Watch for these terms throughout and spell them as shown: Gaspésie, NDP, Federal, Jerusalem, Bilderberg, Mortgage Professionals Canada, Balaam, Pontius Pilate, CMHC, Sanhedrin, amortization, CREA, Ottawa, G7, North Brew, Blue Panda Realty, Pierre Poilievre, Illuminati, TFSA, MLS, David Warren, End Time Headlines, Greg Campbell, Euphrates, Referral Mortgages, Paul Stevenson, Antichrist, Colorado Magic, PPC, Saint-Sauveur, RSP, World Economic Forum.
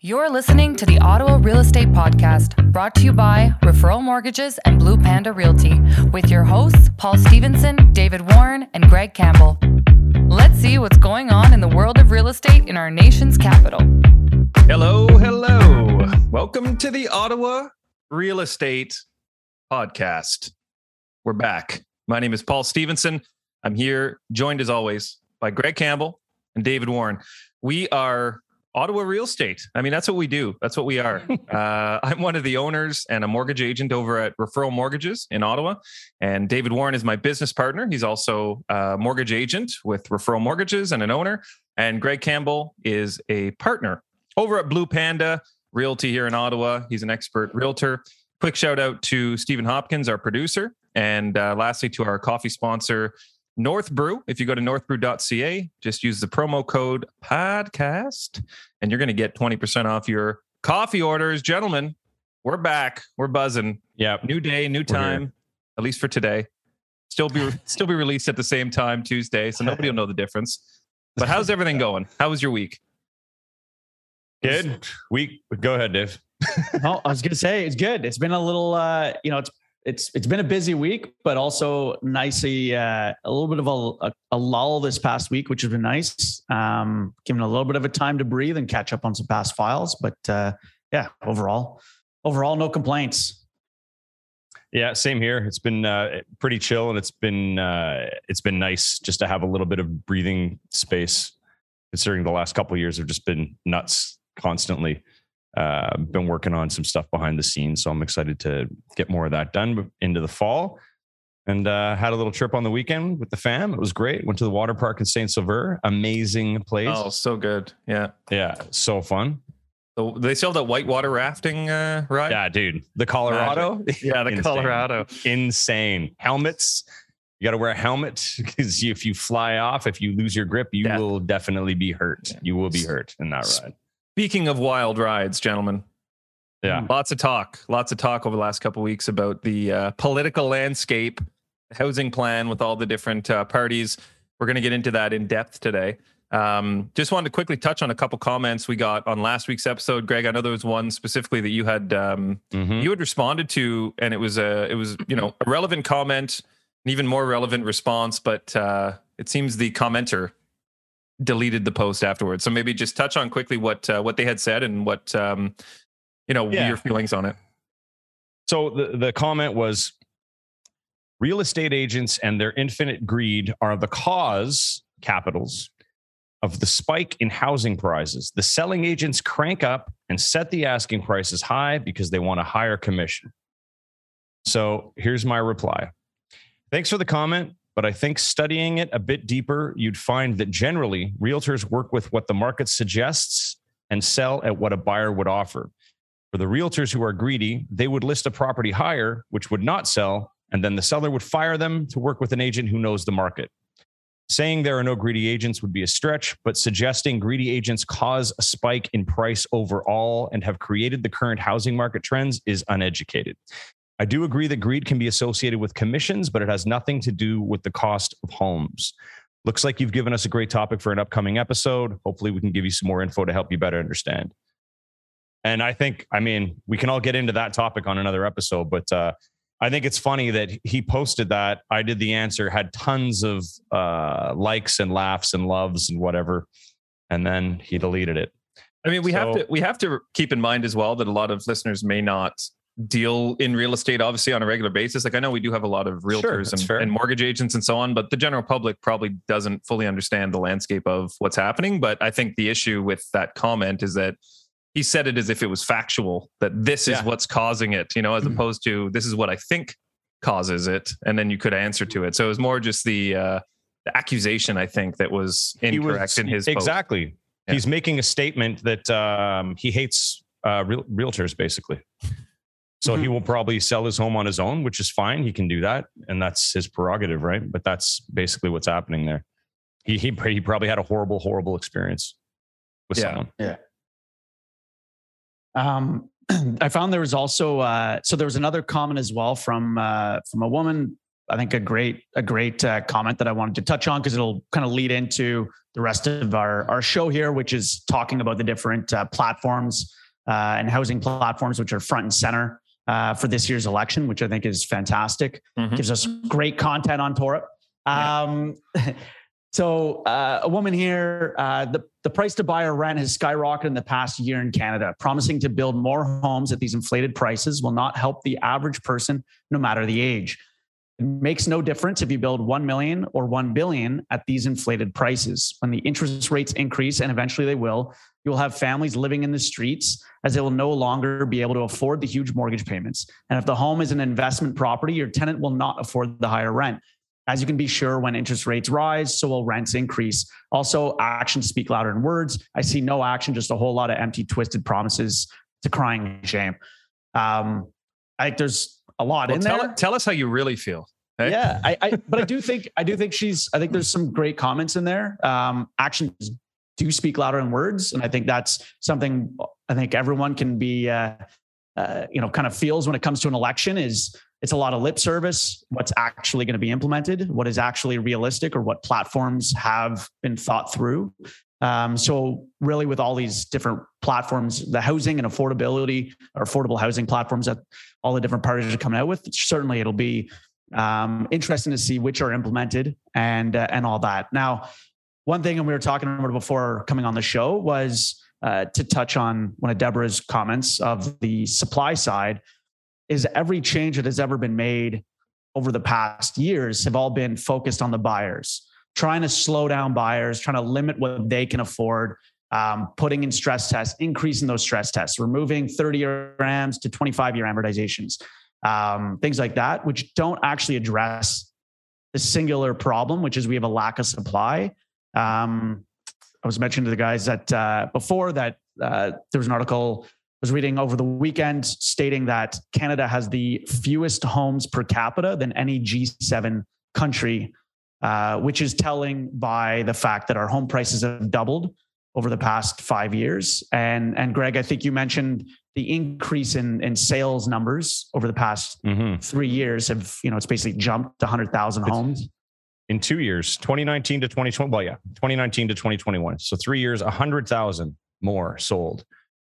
You're listening to the Ottawa Real Estate Podcast, brought to you by Referral Mortgages and Blue Panda Realty, with your hosts, Paul Stevenson, David Warren, and Greg Campbell. Let's see what's going on in the world of real estate in our nation's capital. Hello, hello. Welcome to the Ottawa Real Estate Podcast. We're back. My name is Paul Stevenson. I'm here, joined as always, by Greg Campbell and David Warren. We are Ottawa Real Estate. I mean, that's what we do. That's what we are. I'm one of the owners and a mortgage agent over at Referral Mortgages in Ottawa. And David Warren is my business partner. He's also a mortgage agent with Referral Mortgages and an owner. And Greg Campbell is a partner over at Blue Panda Realty here in Ottawa. He's an expert realtor. Quick shout out to Stephen Hopkins, our producer. And lastly, to our coffee sponsor, North Brew. If you go to northbrew.ca, just use the promo code podcast and you're going to get 20% off your coffee orders. Gentlemen, we're back. We're buzzing. Yeah. New day, new time, at least for today. Still be released at the same time Tuesday, so nobody will know the difference. But how's everything going? How was your week? Good. Week. Go ahead, Dave. No, I was going to say it's good. It's been a little, it's been a busy week, but also nicely a little bit of a lull this past week, which has been nice. Given a little bit of a time to breathe and catch up on some past files, but overall, no complaints. Yeah, same here. It's been pretty chill, and it's been nice just to have a little bit of breathing space. Considering the last couple of years have just been nuts constantly. Been working on some stuff behind the scenes, so I'm excited to get more of that done into the fall. And had a little trip on the weekend with the fam. It was great. Went to the water park in Saint-Sauveur. Amazing place. Oh, so good. Yeah, so fun. So they still have that whitewater rafting ride. Yeah, dude. The Colorado. Magic. Yeah, the Colorado. Insane. Helmets. You got to wear a helmet because if you fly off, if you lose your grip, you will definitely be hurt. Yeah. You will be hurt in that ride. Speaking of wild rides, gentlemen, lots of talk over the last couple of weeks about the political landscape, housing plan with all the different parties. We're going to get into that in depth today. Just wanted to quickly touch on a couple comments we got on last week's episode. Greg, I know there was one specifically that you had you had responded to, and it was a relevant comment, an even more relevant response, but it seems the commenter deleted the post afterwards. So maybe just touch on quickly what they had said and what, your feelings on it. So the comment was, real estate agents and their infinite greed are the cause of the spike in housing prices. The selling agents crank up and set the asking prices high because they want a higher commission. So here's my reply. Thanks for the comment. But I think studying it a bit deeper, you'd find that generally realtors work with what the market suggests and sell at what a buyer would offer. For the realtors who are greedy, they would list a property higher, which would not sell, and then the seller would fire them to work with an agent who knows the market. Saying there are no greedy agents would be a stretch, but suggesting greedy agents cause a spike in price overall and have created the current housing market trends is uneducated. I do agree that greed can be associated with commissions, but it has nothing to do with the cost of homes. Looks like you've given us a great topic for an upcoming episode. Hopefully we can give you some more info to help you better understand. And I think, we can all get into that topic on another episode, but I think it's funny that he posted that. I did the answer, had tons of likes and laughs and loves and whatever, and then he deleted it. I mean, we have to keep in mind as well that a lot of listeners may not deal in real estate, obviously, on a regular basis. Like I know we do have a lot of realtors and mortgage agents and so on, but the general public probably doesn't fully understand the landscape of what's happening. But I think the issue with that comment is that he said it as if it was factual, that this is what's causing it, as opposed to this is what I think causes it. And then you could answer to it. So it was more just the accusation, I think, that was incorrect in his post. Exactly. Yeah. He's making a statement that he hates realtors, basically. So he will probably sell his home on his own, which is fine. He can do that. And that's his prerogative, right? But that's basically what's happening there. He probably had a horrible, horrible experience with someone. Yeah. I found there was also, so there was another comment as well from a woman I think a great comment that I wanted to touch on, because it'll kind of lead into the rest of our show here, which is talking about the different platforms and housing platforms, which are front and center for this year's election, which I think is fantastic. Mm-hmm. Gives us great content on Torah. Yeah. So a woman here, the price to buy or rent has skyrocketed in the past year in Canada. Promising to build more homes at these inflated prices will not help the average person, no matter the age. It makes no difference if you build 1 million or 1 billion at these inflated prices. When the interest rates increase, and eventually they will, you will have families living in the streets, as they will no longer be able to afford the huge mortgage payments. And if the home is an investment property, your tenant will not afford the higher rent. As you can be sure, when interest rates rise, so will rents increase. Also, actions speak louder than words. I see no action, just a whole lot of empty, twisted promises. It's a crying shame. I think there's a lot in there. Tell us how you really feel. Hey? Yeah, but I do think I think there's some great comments in there. Actions do speak louder than words, and I think that's something I think everyone can be, kind of feels when it comes to an election is. It's a lot of lip service. What's actually going to be implemented? What is actually realistic, or what platforms have been thought through? So really with all these different platforms, the housing and affordability or affordable housing platforms that all the different parties are coming out with, certainly it'll be interesting to see which are implemented and all that. Now, one thing, and we were talking about before coming on the show, was to touch on one of Deborah's comments of the supply side, is every change that has ever been made over the past years have all been focused on the buyers, trying to slow down buyers, trying to limit what they can afford, putting in stress tests, increasing those stress tests, removing 30-year AMs to 25-year amortizations, things like that, which don't actually address the singular problem, which is we have a lack of supply. I was mentioning to the guys that before that there was an article I was reading over the weekend stating that Canada has the fewest homes per capita than any G7 country, which is telling by the fact that our home prices have doubled over the past 5 years. And Greg, I think you mentioned the increase in sales numbers over the past 3 years have, it's basically jumped 100,000 homes. In 2 years, 2019 to 2020, 2019 to 2021. So 3 years, 100,000 more sold.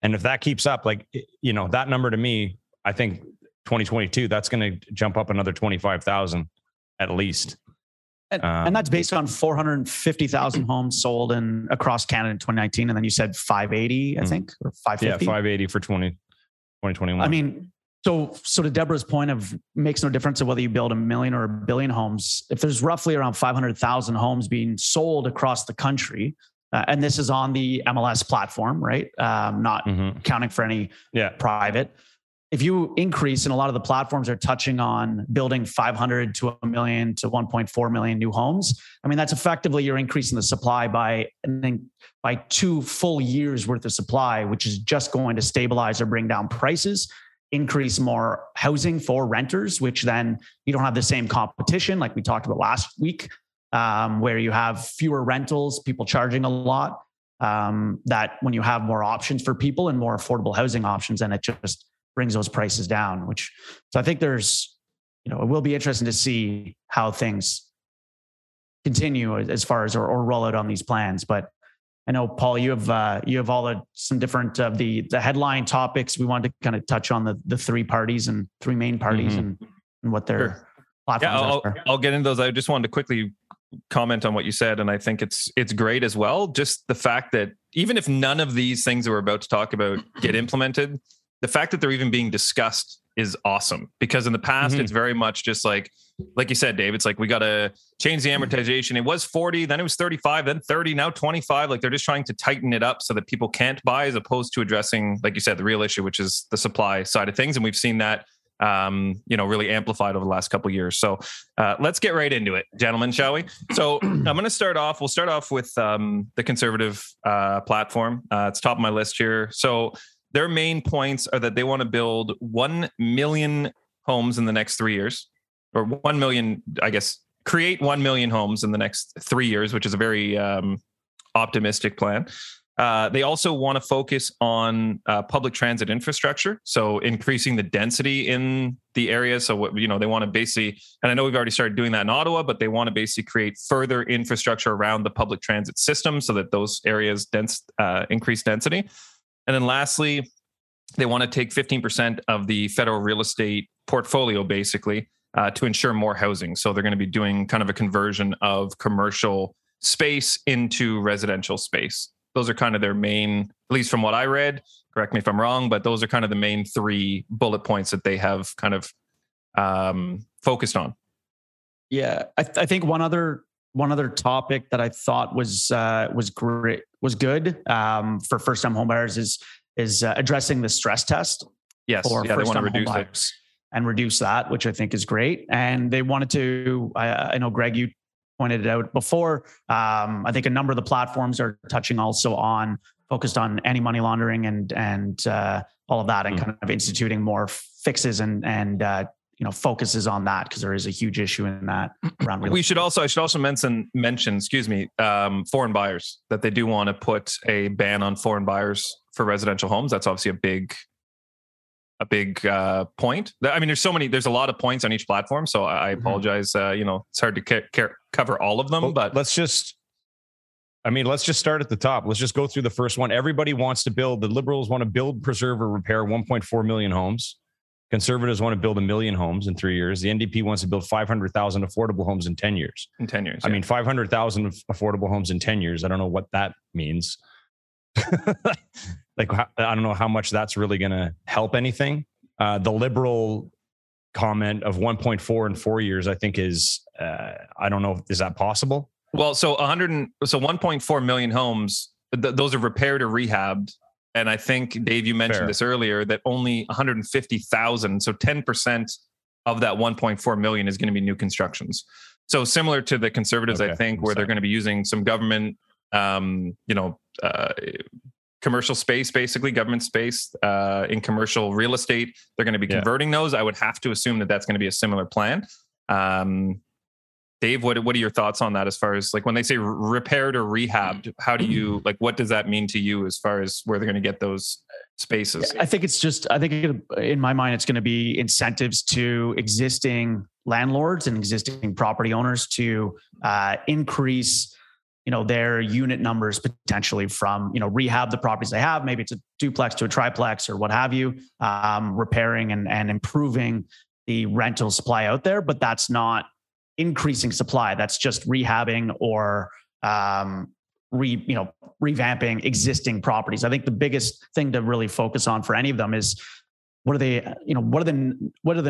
And if that keeps up, that number to me, I think 2022, that's going to jump up another 25,000 at least. And that's based on 450,000 homes sold across Canada in 2019. And then you said 580, I think, or 550. Yeah, 580 for 2021. I mean, so to Deborah's point of makes no difference of whether you build 1 million or 1 billion homes, if there's roughly around 500,000 homes being sold across the country, and this is on the MLS platform, right? Not counting for any private. If you increase, and a lot of the platforms are touching on building 500 to 1 million to 1.4 million new homes. I mean, that's effectively you're increasing the supply by 2 full years worth of supply, which is just going to stabilize or bring down prices, increase more housing for renters, which then you don't have the same competition like we talked about last week. Where you have fewer rentals, people charging a lot, that when you have more options for people and more affordable housing options, then it just brings those prices down, so I think there's, it will be interesting to see how things continue as far as, or roll out on these plans. But I know, Paul, you have some different of the headline topics. We wanted to kind of touch on the three parties and three main parties and what they're, sure. Yeah, I'll get into those. I just wanted to quickly comment on what you said. And I think it's great as well. Just the fact that even if none of these things that we're about to talk about get implemented, the fact that they're even being discussed is awesome, because in the past, it's very much just like you said, Dave, it's like, we got to change the amortization. It was 40, then it was 35, then 30, now 25. Like, they're just trying to tighten it up so that people can't buy, as opposed to addressing, like you said, the real issue, which is the supply side of things. And we've seen that, really amplified over the last couple of years. So let's get right into it, gentlemen, shall we? So I'm going to start off. We'll start off with the conservative platform. It's top of my list here. So their main points are that they want to build 1 million homes in the next 3 years, or 1 million, I guess, create 1 million homes in the next 3 years, which is a very optimistic plan. They also want to focus on public transit infrastructure, so increasing the density in the area. So what, you know, they want to basically, and I know we've already started doing that in Ottawa, but they want to basically create further infrastructure around the public transit system so that those areas increase density. And then lastly, they want to take 15% of the federal real estate portfolio, basically, to ensure more housing. So they're going to be doing kind of a conversion of commercial space into residential space. Those are kind of their main, at least from what I read, correct me if I'm wrong, but those are kind of the main three bullet points that they have kind of focused on. Yeah. I think one other topic that I thought was great, was good for first-time homebuyers is addressing the stress test. Yes. Or yeah, they want to reduce it and reduce that, which I think is great. And they wanted to, I know, Greg, you pointed it out before. I think a number of the platforms are touching also on, focused on anti-money laundering and all of that, and kind of instituting more fixes and focuses on that, because there is a huge issue in that. Around real estate. I should also mention, foreign buyers, that they do want to put a ban on foreign buyers for residential homes. That's obviously a big point. I mean, there's a lot of points on each platform, so I apologize. It's hard to cover all of them, but let's just start at the top. Let's just go through the first one. Everybody wants to build. The Liberals want to build, preserve, or repair 1.4 million homes. Conservatives want to build 1 million homes in 3 years. The NDP wants to build 500,000 affordable homes in 10 years. In 10 years. I mean, 500,000 affordable homes in 10 years. I don't know what that means. Like, I don't know how much that's really going to help anything. The Liberal comment of 1.4 in 4 years, I think is, I don't know, is that possible? Well, so 1.4 million homes, those are repaired or rehabbed. And I think, Dave, you mentioned this earlier, that only 150,000, so 10% of that 1.4 million is going to be new constructions. So similar to the Conservatives, I think, where they're going to be using some government, commercial space, basically government space in commercial real estate. They're going to be converting those. I would have to assume that that's going to be a similar plan. Dave, what are your thoughts on that? As far as, like, when they say repaired or rehabbed, how do you, like, what does that mean to you as far as where they're going to get those spaces? I think in my mind, it's going to be incentives to existing landlords and existing property owners to increase, their unit numbers, potentially from, rehab the properties they have. Maybe it's a duplex to a triplex or what have you, repairing and improving the rental supply out there. But that's not increasing supply. That's just rehabbing or revamping existing properties. I think the biggest thing to really focus on for any of them is what are the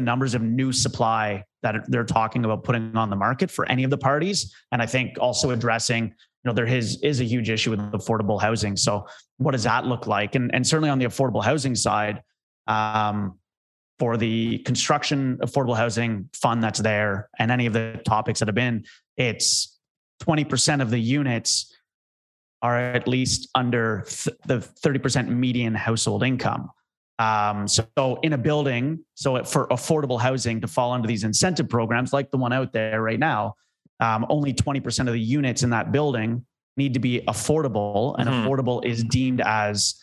numbers of new supply that they're talking about putting on the market for any of the parties. And I think also addressing, there is a huge issue with affordable housing. So what does that look like? And certainly on the affordable housing side, for the construction affordable housing fund that's there, and any of the topics that have been, it's 20% of the units are at least under the 30% median household income. So in a building, for affordable housing to fall under these incentive programs, like the one out there right now, only 20% of the units in that building need to be affordable, and affordable is deemed as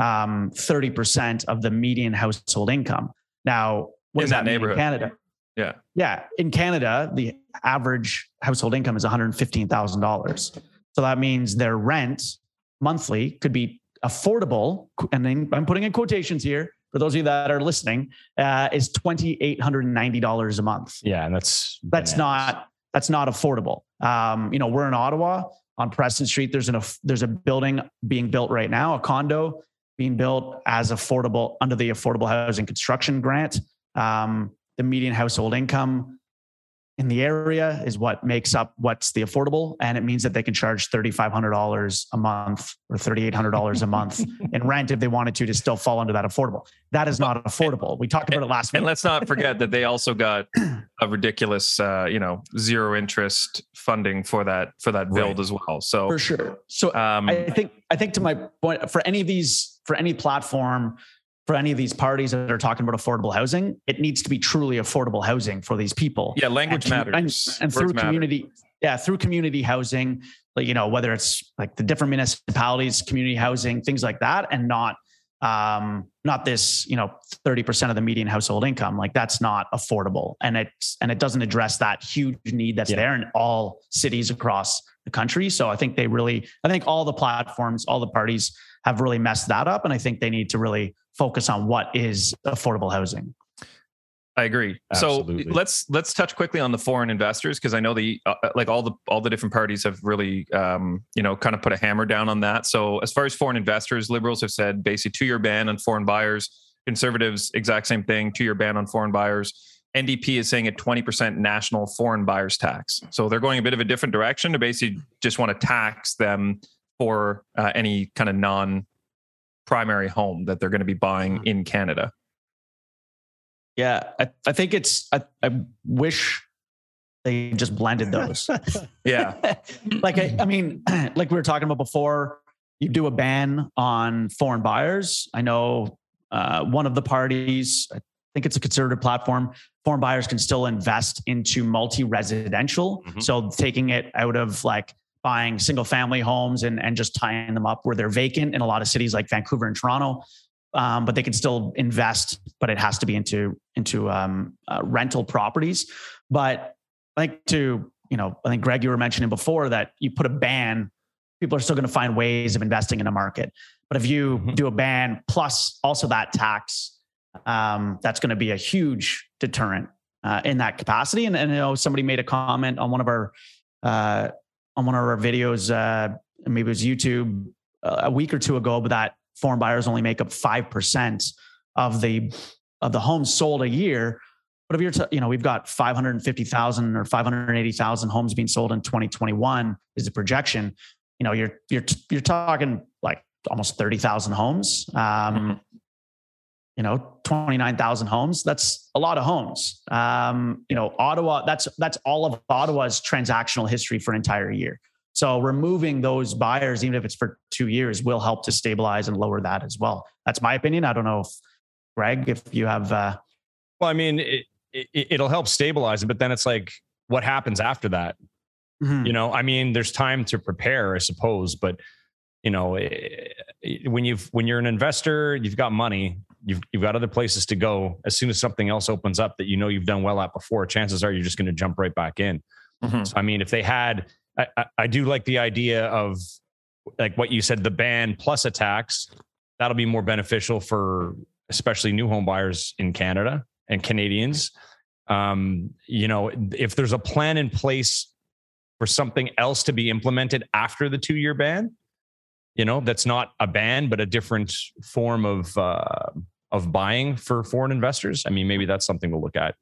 30% of the median household income. Now, what does that mean in Canada? Yeah. Yeah. In Canada, the average household income is $115,000. So that means their rent monthly could be affordable, and then I'm putting in quotations here for those of you that are listening, is $2,890 a month. Yeah, and that's not affordable. We're in Ottawa on Preston Street. There's a building being built right now, a condo being built as affordable under the affordable housing construction grant. The median household income in the area is what makes up what's the affordable. And it means that they can charge $3,500 a month or $3,800 a month in rent if they wanted to still fall under that affordable. That is not affordable. We talked about it last week. And let's not forget that they also got a ridiculous, zero interest funding for that build as well. So for sure. So I think to my point, for any platform, for any of these parties that are talking about affordable housing, it needs to be truly affordable housing for these people. Yeah, language matters. And through community housing, whether it's like the different municipalities, community housing, things like that, and not this, 30% of the median household income. Like, that's not affordable. And it doesn't address that huge need that's there in all cities across the country. So I think all the platforms, all the parties have really messed that up. And I think they need to really focus on what is affordable housing. I agree. Absolutely. So let's touch quickly on the foreign investors, because I know all the different parties have really kind of put a hammer down on that. So as far as foreign investors, liberals have said basically 2-year ban on foreign buyers. Conservatives, exact same thing, 2-year ban on foreign buyers. NDP is saying a 20% national foreign buyers tax. So they're going a bit of a different direction to basically just want to tax them for any kind of non-primary home that they're going to be buying in Canada. Yeah, I think I wish they just blended those. Yeah. Like we were talking about before, you do a ban on foreign buyers. I know one of the parties, I think it's a conservative platform, foreign buyers can still invest into multi-residential. Mm-hmm. So taking it out of like buying single family homes and just tying them up where they're vacant in a lot of cities like Vancouver and Toronto. But they can still invest, but it has to be into rental properties. But I think Greg, you were mentioning before that you put a ban, people are still going to find ways of investing in a market. But if you do a ban plus also that tax, that's going to be a huge deterrent in that capacity. And I know somebody made a comment on one of our videos, maybe it was YouTube a week or two ago, but that foreign buyers only make up 5% of the homes sold a year. But if you're, we've got 550,000 or 580,000 homes being sold in 2021 is the projection. You're talking like almost 30,000 homes, 29,000 homes. That's a lot of homes. Ottawa, that's all of Ottawa's transactional history for an entire year. So removing those buyers, even if it's for 2 years, will help to stabilize and lower that as well. That's my opinion. I don't know if, Greg, if you have... Well, it'll help stabilize it, but then it's like, what happens after that? Mm-hmm. There's time to prepare, I suppose, but when you're an investor, you've got money, you've got other places to go. As soon as something else opens up that you've done well at before, chances are you're just going to jump right back in. Mm-hmm. So, if they had... I do like the idea of like what you said, the ban plus a tax. That'll be more beneficial for especially new home buyers in Canada and Canadians. If there's a plan in place for something else to be implemented after the 2-year ban, that's not a ban, but a different form of buying for foreign investors. Maybe that's something to look at.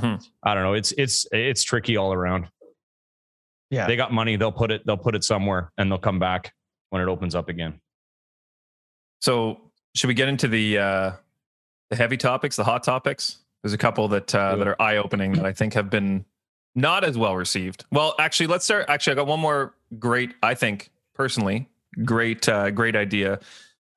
Mm-hmm. I don't know. It's tricky all around. Yeah. They got money. They'll put it somewhere and they'll come back when it opens up again. So should we get into the heavy topics, the hot topics? There's a couple that are eye-opening that I think have been not as well received. Well, actually, let's start. Actually, I got one more great, I think personally, great idea.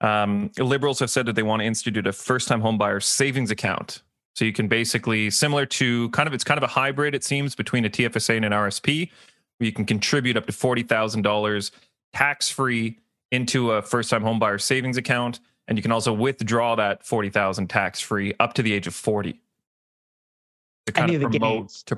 Liberals have said that they want to institute a first-time homebuyer savings account. So you can basically, similar to it's kind of a hybrid, it seems, between a TFSA and an RSP. You can contribute up to $40,000 tax-free into a first-time homebuyer savings account. And you can also withdraw that $40,000 tax-free up to the age of 40. Invest in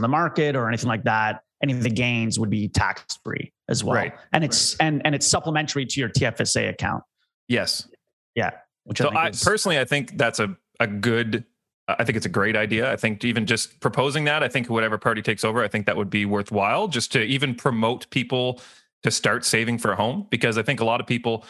the market or anything like that. Any of the gains would be tax-free as well. Right. And it's supplementary to your TFSA account. Yes. Yeah. I think that's a good... I think it's a great idea. I think even just proposing that, I think whatever party takes over, I think that would be worthwhile just to even promote people to start saving for a home. Because I think a lot of people,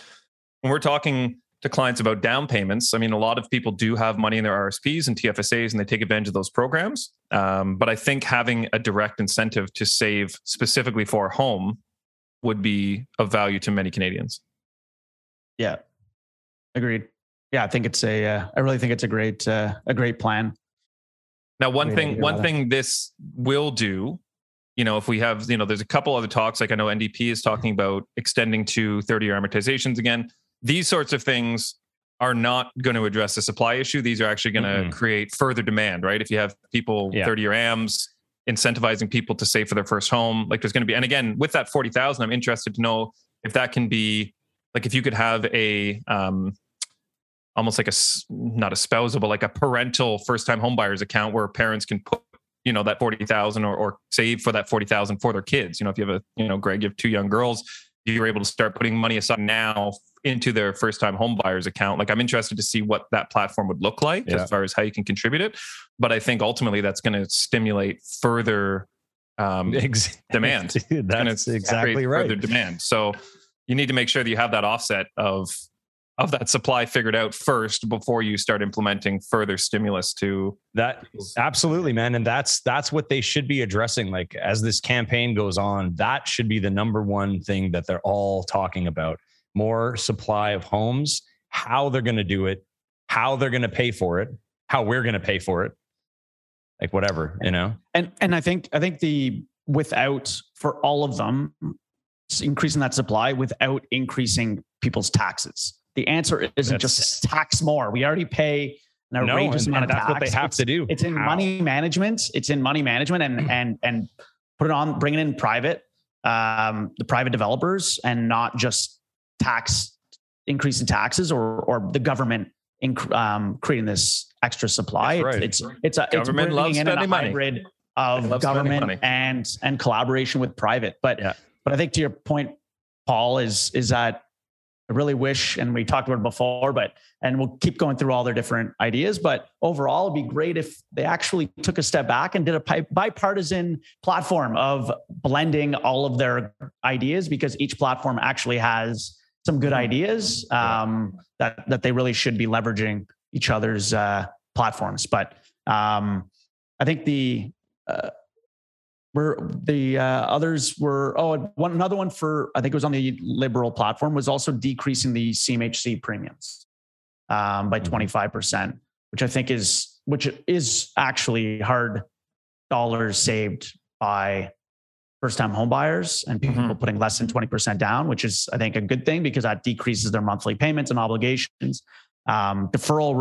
when we're talking to clients about down payments, a lot of people do have money in their RSPs and TFSAs and they take advantage of those programs. But I think having a direct incentive to save specifically for a home would be of value to many Canadians. Yeah, agreed. Yeah, I think I really think it's a great plan. Now, one thing this will do, if we have, there's a couple other talks, like I know NDP is talking about extending to 30-year amortizations again. These sorts of things are not going to address the supply issue. These are actually going to create further demand, right? If you have people 30-year AMs, incentivizing people to save for their first home. Like there's going to be, and again, with that 40,000, I'm interested to know if that can be like, if you could have a, almost like a, not a spousal, but like a parental first-time homebuyers account where parents can put, you know, that 40,000 or save for that 40,000 for their kids. You know, if you have a, you know, Greg, you have two young girls, you're able to start putting money aside now into their first-time homebuyers account. Like I'm interested to see what that platform would look like as far as how you can contribute it. But I think ultimately that's going to stimulate further demand. That's exactly right. Further demand. So you need to make sure that you have that offset of that supply figured out first before you start implementing further stimulus to that. Absolutely, man. And that's what they should be addressing. Like as this campaign goes on, that should be the number one thing that they're all talking about. More supply of homes, how they're going to do it, how they're going to pay for it, how we're going to pay for it, like whatever, you know? And I think without, for all of them, increasing that supply without increasing people's taxes. The answer isn't just tax more. We already pay an outrageous amount of tax. That's what they have to do. It's in money management. And bringing in private, the private developers, and not just tax increase in taxes or the government creating this extra supply. Right. It's bringing in a hybrid of government and collaboration with private. But I think to your point, Paul, is that I really wish, and we talked about it before, and we'll keep going through all their different ideas, but overall it'd be great if they actually took a step back and did a bipartisan platform of blending all of their ideas, because each platform actually has some good ideas that they really should be leveraging each other's platforms. But I think another one for, I think it was on the Liberal platform, was also decreasing the CMHC premiums by 25%, which is actually hard dollars saved by first-time homebuyers and people putting less than 20% down, which is, I think, a good thing, because that decreases their monthly payments and obligations. Deferral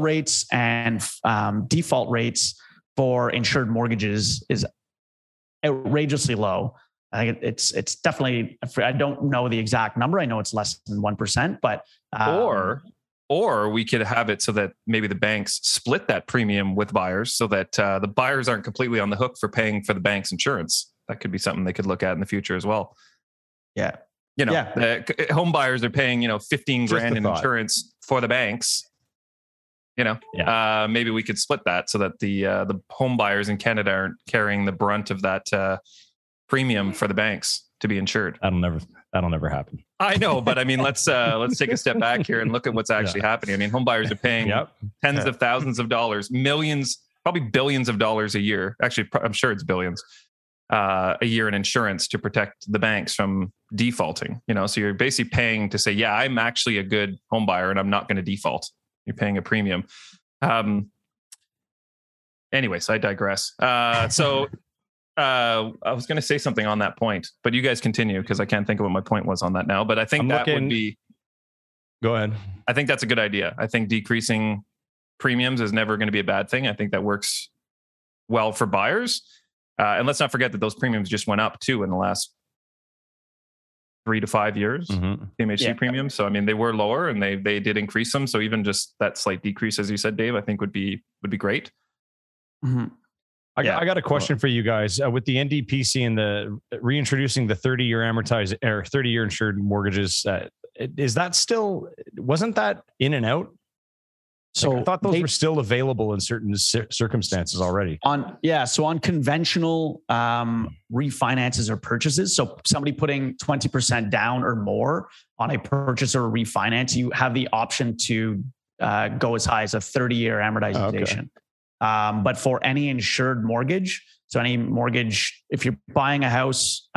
rates and default rates for insured mortgages is outrageously low. I think it's definitely, I don't know the exact number. I know it's less than 1%, but or we could have it so that maybe the banks split that premium with buyers, so that the buyers aren't completely on the hook for paying for the bank's insurance. That could be something they could look at in the future as well. Yeah. You know, home buyers are paying, you know, 15 grand in insurance for the banks. You know, maybe we could split that so that the home buyers in Canada aren't carrying the brunt of that premium for the banks to be insured. That'll never happen. I know, but I mean, let's take a step back here and look at what's actually happening. I mean, home buyers are paying tens of thousands of dollars, millions, probably billions of dollars a year. Actually, I'm sure it's billions a year in insurance to protect the banks from defaulting. You know, so you're basically paying to say, yeah, I'm actually a good home buyer and I'm not going to default. You're paying a premium. Anyways, I digress. So I was going to say something on that point, but you guys continue, because I can't think of what my point was on that now. But I think Go ahead. I think that's a good idea. I think decreasing premiums is never going to be a bad thing. I think that works well for buyers. And let's not forget that those premiums just went up too in the last 3 to 5 years, CMHC premiums. So, I mean, they were lower and they did increase them. So even just that slight decrease, as you said, Dave, I think would be great. Mm-hmm. I got a question for you guys with the NDPC and the reintroducing the 30-year amortized or 30-year insured mortgages. Is that still, wasn't that in and out? So like, I thought those were still available in certain circumstances already. So on conventional refinances or purchases, so somebody putting 20% down or more on a purchase or a refinance, you have the option to go as high as a 30-year amortization. Okay. But for any insured mortgage, so any mortgage, if you're buying a house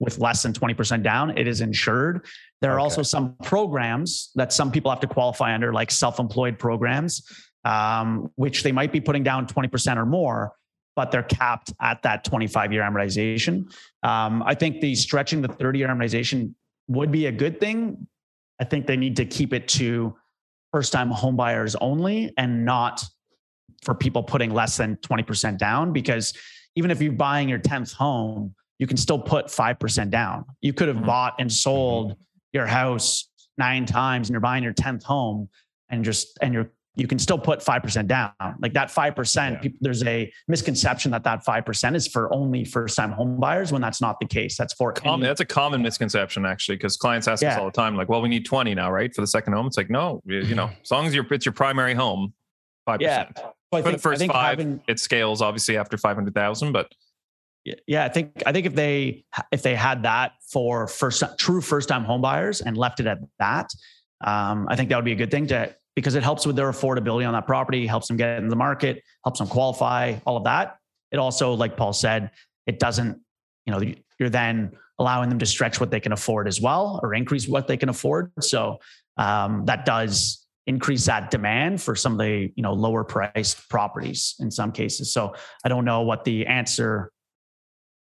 with less than 20% down, it is insured. There are also some programs that some people have to qualify under, like self-employed programs, which they might be putting down 20% or more, but they're capped at that 25-year amortization. I think the stretching the 30-year amortization would be a good thing. I think they need to keep it to first-time homebuyers only and not for people putting less than 20% down, because even if you're buying your 10th home, you can still put 5% down. You could have bought and sold your house 9 times and you're buying your 10th home and you can still put 5% down. Like that 5%, yeah. There's a misconception that 5% is for only first-time home buyers, when that's not the case. That's for that's a common misconception, actually, because clients ask us all the time, like, well, we need 20 now, right? For the second home. It's like, no, you know, as long as it's your primary home, 5%. Yeah. So for the first 5, it scales obviously after 500,000, but yeah, I think if they had that for true first-time home buyers and left it at that, I think that would be a good thing because it helps with their affordability on that property, helps them get into the market, helps them qualify, all of that. It also, like Paul said, it doesn't, you're then allowing them to stretch what they can afford as well, or increase what they can afford. So that does increase that demand for some of the, lower priced properties in some cases. So I don't know what the answer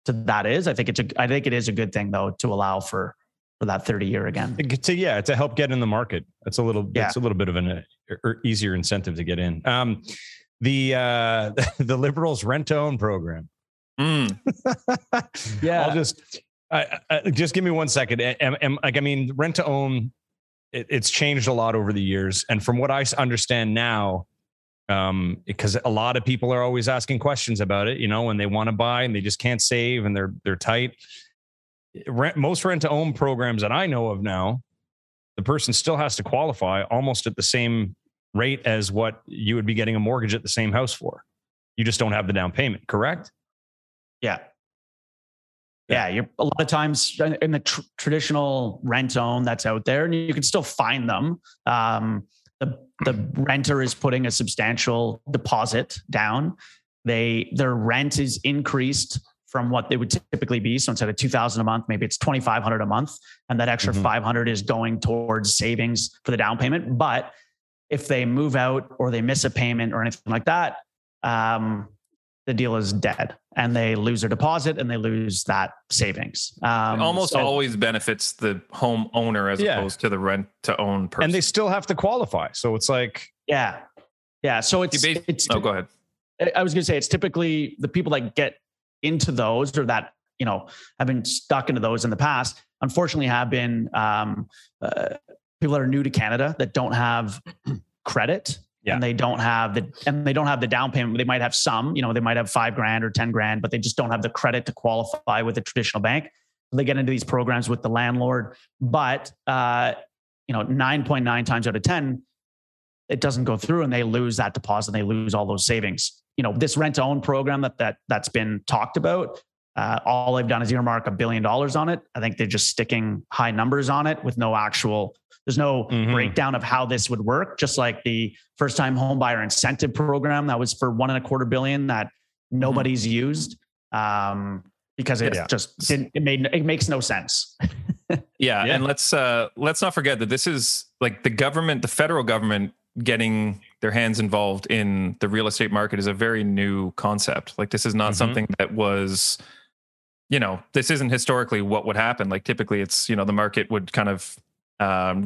to that is. I think it is a good thing though, to allow for that 30-year again. To help get in the market. That's it's a little bit of an easier incentive to get in. The Liberals rent-to-own program. Yeah. Just give me 1 second. Rent-to-own, it's changed a lot over the years. And from what I understand now, because a lot of people are always asking questions about it, when they want to buy and they just can't save and they're tight. Most rent-to-own programs that I know of now, the person still has to qualify almost at the same rate as what you would be getting a mortgage at the same house for. You just don't have the down payment, correct? Yeah. Yeah. You're a lot of times in the traditional rent-to-own that's out there, and you can still find them. The renter is putting a substantial deposit down. Their rent is increased from what they would typically be. So instead of $2,000 a month, maybe it's $2,500 a month. And that extra $500 is going towards savings for the down payment. But if they move out or they miss a payment or anything like that, the deal is dead and they lose their deposit and they lose that savings. It almost always benefits the home owner as opposed to the rent to own person. And they still have to qualify. So it's like, yeah. So go ahead. I was going to say, it's typically the people that get into those, or that, have been stuck into those in the past, unfortunately have been people that are new to Canada that don't have credit and they don't have the down payment. They might have some, they might have $5,000 or $10,000, but they just don't have the credit to qualify with a traditional bank. They get into these programs with the landlord, but 9.9 times out of 10, it doesn't go through and they lose that deposit. And they lose all those savings. This rent-to-own program that's been talked about, all they've done is earmark $1 billion on it. I think they're just sticking high numbers on it with no actual, there's no breakdown of how this would work. Just like the first-time homebuyer incentive program that was for $1.25 billion that nobody's used because it just didn't. It makes no sense. And let's not forget that this is like the federal government getting their hands involved in the real estate market is a very new concept. Like this is not something that was, this isn't historically what would happen. Like typically it's, the market would kind of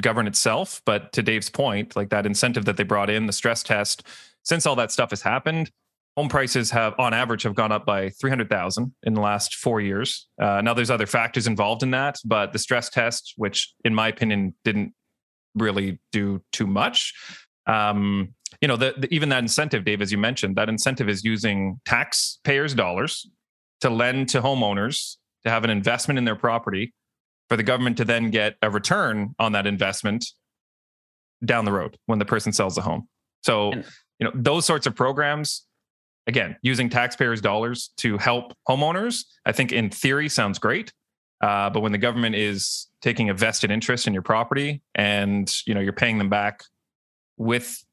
govern itself. But to Dave's point, like that incentive that they brought in, the stress test, since all that stuff has happened, home prices have on average have gone up by 300,000 in the last 4 years. Now there's other factors involved in that, but the stress test, which in my opinion, didn't really do too much. Even that incentive, Dave, as you mentioned, that incentive is using taxpayers' dollars to lend to homeowners to have an investment in their property for the government to then get a return on that investment down the road when the person sells the home. So, those sorts of programs, again, using taxpayers' dollars to help homeowners, I think in theory sounds great. But when the government is taking a vested interest in your property and, you're paying them back with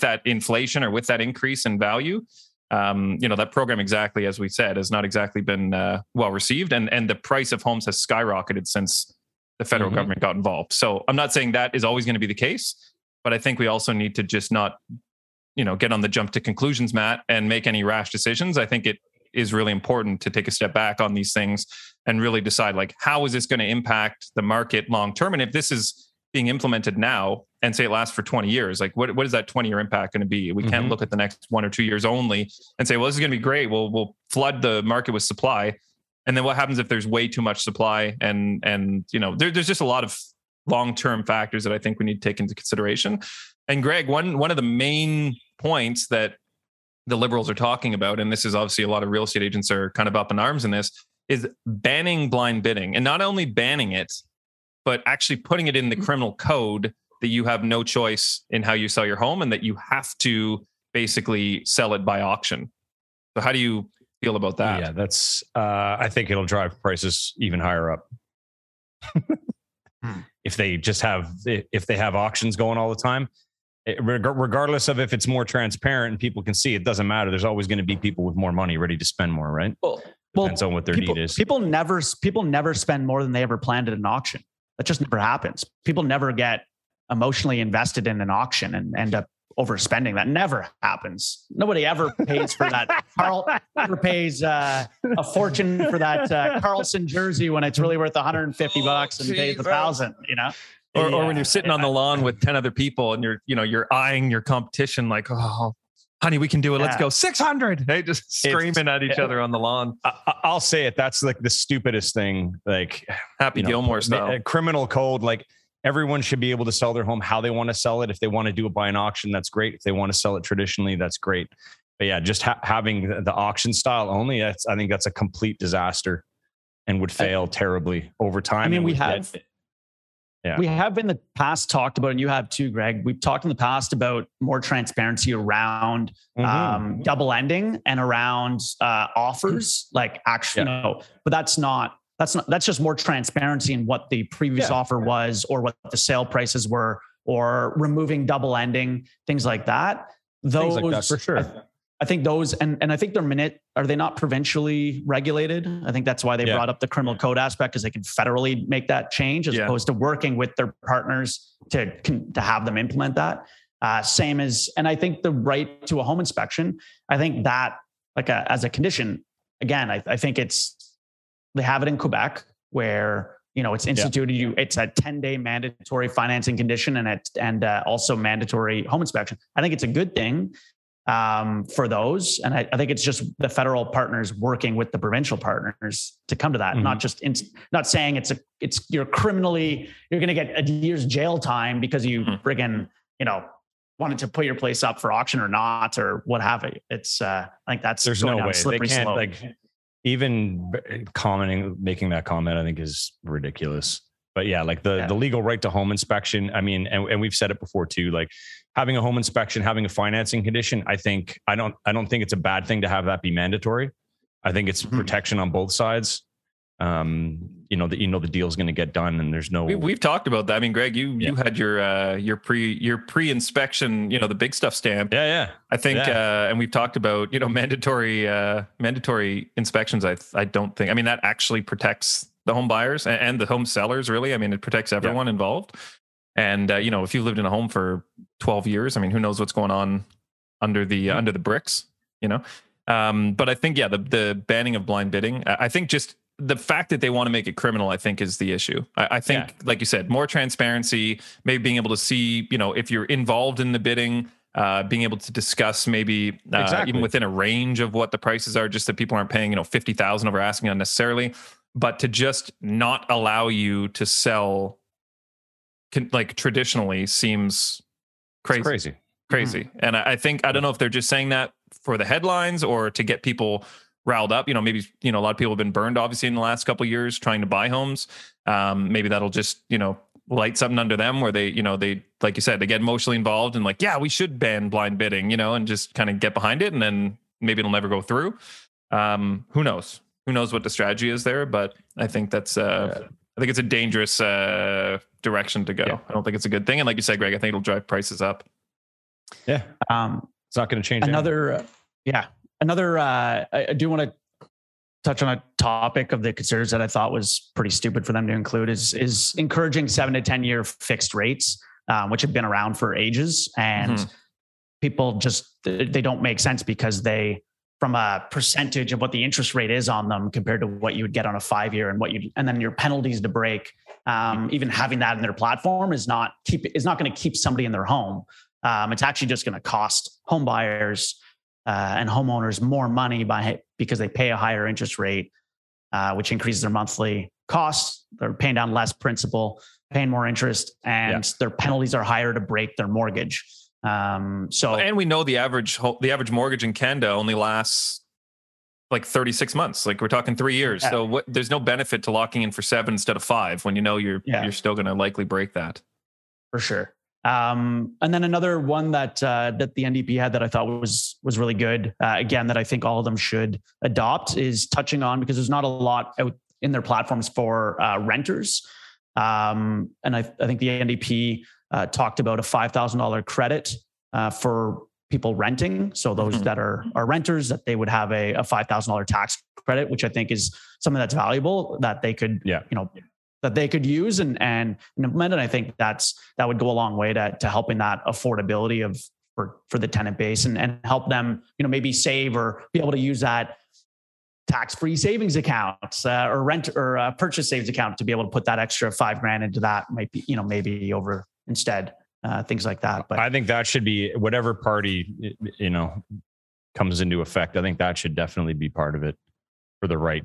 that inflation or with that increase in value, that program, exactly as we said, has not exactly been well received, and the price of homes has skyrocketed since the federal government got involved. So I'm not saying that is always going to be the case, but I think we also need to just not, get on the jump to conclusions, Matt, and make any rash decisions. I think it is really important to take a step back on these things and really decide, like, how is this going to impact the market long term? And if this is being implemented now, and say it lasts for 20 years, like what is that 20-year impact going to be? We can't look at the next 1 or 2 years only and say, well, this is going to be great. We'll flood the market with supply. And then what happens if there's way too much supply? And you know, there's just a lot of long-term factors that I think we need to take into consideration. And Greg, one of the main points that the Liberals are talking about, and this is obviously a lot of real estate agents are kind of up in arms in this, is banning blind bidding. And not only banning it, but actually putting it in the criminal code that you have no choice in how you sell your home and that you have to basically sell it by auction. So how do you feel about that? Yeah, that's, I think it'll drive prices even higher up. If they have auctions going all the time, regardless of if it's more transparent and people can see, it doesn't matter. There's always going to be people with more money ready to spend more, right? Well, depends on what their need is. People never spend more than they ever planned at an auction. That just never happens. People never get emotionally invested in an auction and end up overspending. That never happens. Nobody ever pays for that. Carl never pays a fortune for that Carlson jersey when it's really worth $150 and pays $1,000, you know? Or when you're sitting on the lawn with 10 other people and you're eyeing your competition like, oh, honey, we can do it. Let's go 600. They just screaming at each other on the lawn. I'll say it. That's like the stupidest thing. Like Happy Gilmore style. Criminal code. Like everyone should be able to sell their home how they want to sell it. If they want to do it by an auction, that's great. If they want to sell it traditionally, that's great. But yeah, just having the auction style only, I think that's a complete disaster and would fail terribly over time. I mean, we have in the past talked about, and you have too, Greg, we've talked in the past about more transparency around double ending and around offers, like actually, no, but that's not, that's just more transparency in what the previous offer was or what the sale prices were, or removing double ending, things like that. Those, things like that for sure. I think those, and I think are they not provincially regulated? I think that's why they brought up the criminal code aspect, because they can federally make that change as opposed to working with their partners to have them implement that. Same as, and I think the right to a home inspection, I think that like as a condition, again, I think they have it in Quebec where, you know, it's instituted. It's a 10-day mandatory financing condition and also mandatory home inspection. I think it's a good thing. For those. And I think it's just the federal partners working with the provincial partners to come to that, not just not saying you're going to get a year's jail time because you friggin', you know, wanted to put your place up for auction or not, or what have you. It's I think that's, there's no way they can't slope. Like even making that comment, I think is ridiculous. But yeah, like the legal right to home inspection. I mean, and we've said it before too, like having a home inspection, having a financing condition. I don't think it's a bad thing to have that be mandatory. I think it's protection on both sides. The deal's going to get done, and there's no. We've talked about that. I mean, Greg, you had your pre inspection, the big stuff stamp. Yeah. I think, and we've talked about mandatory inspections. I don't think. I mean, that actually protects the home buyers and the home sellers, really. I mean, it protects everyone involved. And if you've lived in a home for 12 years, I mean, who knows what's going on under the bricks, but I think, the banning of blind bidding, I think just the fact that they want to make it criminal, I think is the issue. I think, like you said, more transparency, maybe being able to see, if you're involved in the bidding, being able to discuss maybe even within a range of what the prices are, just that people aren't paying, $50,000 over asking unnecessarily. But to just not allow you to sell like traditionally seems crazy. Mm-hmm. And I think, I don't know if they're just saying that for the headlines or to get people riled up, a lot of people have been burned obviously in the last couple of years trying to buy homes. Maybe that'll just, light something under them where they, they, like you said, they get emotionally involved and like, we should ban blind bidding, and just kind of get behind it. And then maybe it'll never go through. Who knows? Who knows what the strategy is there, but I think that's I think it's a dangerous direction to go. Yeah. I don't think it's a good thing, and like you said, Greg, I think it'll drive prices up. Yeah, it's not going to change. I do want to touch on a topic of the concerns that I thought was pretty stupid for them to include is encouraging 7 to 10 year fixed rates, which have been around for ages, and people just they don't make sense because they. From a percentage of what the interest rate is on them compared to what you would get on a 5-year and then your penalties to break even having that in their platform is not going to keep somebody in their home. It's actually just going to cost home buyers and homeowners more money because they pay a higher interest rate, which increases their monthly costs. They're paying down less principal, paying more interest, and their penalties are higher to break their mortgage. And we know the average mortgage in Canada only lasts like 36 months. Like we're talking 3 years. Yeah. So there's no benefit to locking in for 7 instead of 5 when you know you're still going to likely break that. For sure. And then another one that the NDP had that I thought was really good, again, that I think all of them should adopt, is touching on, because there's not a lot out in their platforms for renters. And I think the NDP talked about a $5,000 credit for people renting. So those that are renters, that they would have a $5,000 tax credit, which I think is something that's valuable that they could, that they could use and implement. And I think that would go a long way to helping that affordability for the tenant base and help them, maybe save or be able to use that tax-free savings accounts or rent or purchase savings account to be able to put that extra $5,000 into that, might be, maybe over instead, things like that. But I think that should be whatever party, comes into effect. I think that should definitely be part of it for the right